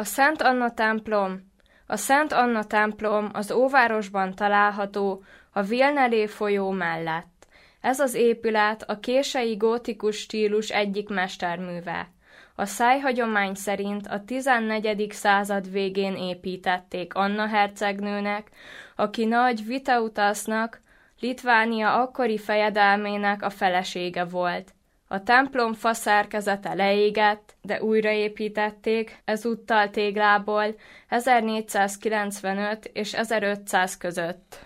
A Szent Anna templom. A Szent Anna templom az óvárosban található, a Vilnelé folyó mellett. Ez az épület a kései gótikus stílus egyik mesterműve. A szájhagyomány szerint a 14. század végén építették Anna hercegnőnek, aki nagy Viteutasnak, Litvánia akkori fejedelmének a felesége volt. A templom faszerkezete leégett, de újraépítették, ezúttal téglából 1495 és 1500 között.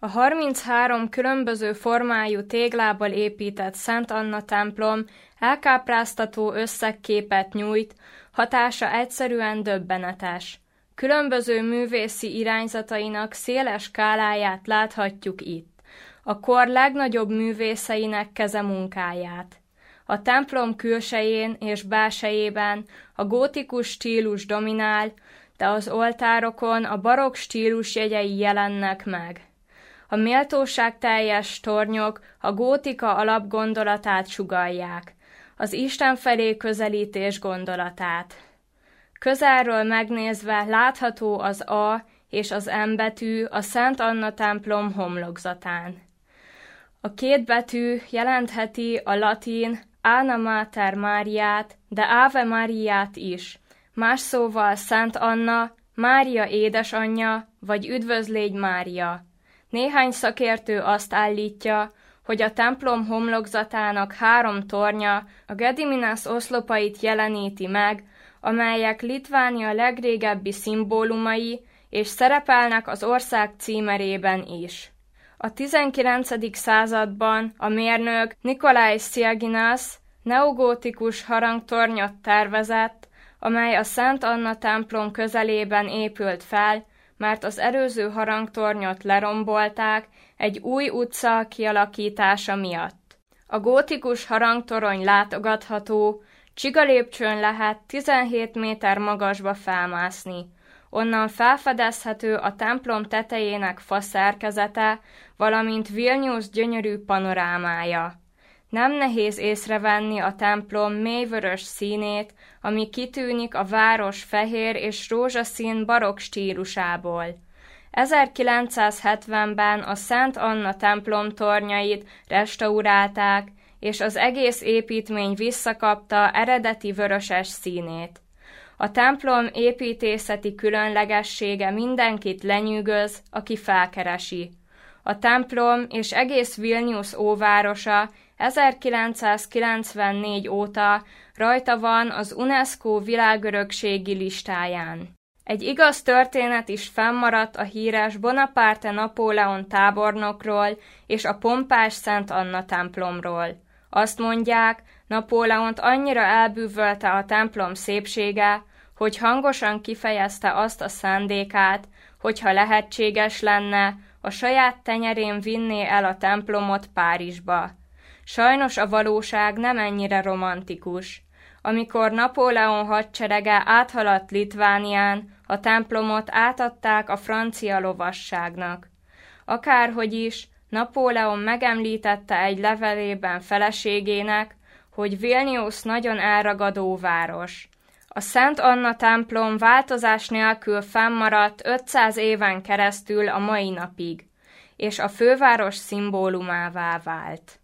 A 33 különböző formájú téglából épített Szent Anna templom elkápráztató összegképet nyújt, hatása egyszerűen döbbenetes. Különböző művészi irányzatainak széles skáláját láthatjuk itt, a kor legnagyobb művészeinek kezemunkáját. A templom külsején és belsejében a gótikus stílus dominál, de az oltárokon a barokk stílus jegyei jelennek meg. A méltóságteljes tornyok a gótika alapgondolatát sugallják, az Isten felé közelítés gondolatát. Közelről megnézve látható az A és az M betű a Szent Anna templom homlokzatán. A két betű jelentheti a latin Anna Mater Máriát, de Ave Máriát is. Más szóval Szent Anna, Mária édesanyja, vagy Üdvözlégy Mária. Néhány szakértő azt állítja, hogy a templom homlokzatának 3 tornya a Gediminas oszlopait jeleníti meg, amelyek Litvánia legrégebbi szimbólumai, és szerepelnek az ország címerében is. A 19. században a mérnök Nikolaj Sziaginasz neogótikus harangtornyot tervezett, amely a Szent Anna templom közelében épült fel, mert az előző harangtornyot lerombolták egy új utca kialakítása miatt. A gótikus harangtorony látogatható, csigalépcsőn lehet 17 méter magasba felmászni. Onnan felfedezhető a templom tetejének faszerkezete, valamint Vilnius gyönyörű panorámája. Nem nehéz észrevenni a templom mélyvörös színét, ami kitűnik a város fehér és rózsaszín barokk stílusából. 1970-ben a Szent Anna templom tornyait restaurálták, és az egész építmény visszakapta eredeti vöröses színét. A templom építészeti különlegessége mindenkit lenyűgöz, aki felkeresi. A templom és egész Vilnius óvárosa 1994 óta rajta van az UNESCO világörökségi listáján. Egy igaz történet is fennmaradt a híres Bonaparte Napóleon tábornokról és a pompás Szent Anna templomról. Azt mondják, Napóleont annyira elbűvölte a templom szépsége, hogy hangosan kifejezte azt a szándékát, hogyha lehetséges lenne, a saját tenyerén vinné el a templomot Párizsba. Sajnos a valóság nem ennyire romantikus. Amikor Napóleon hadserege áthaladt Litvánián, a templomot átadták a francia lovasságnak. Akárhogy is, Napóleon megemlítette egy levelében feleségének, hogy Vilnius nagyon elragadó város. A Szent Anna templom változás nélkül fennmaradt 500 éven keresztül a mai napig, és a főváros szimbólumává vált.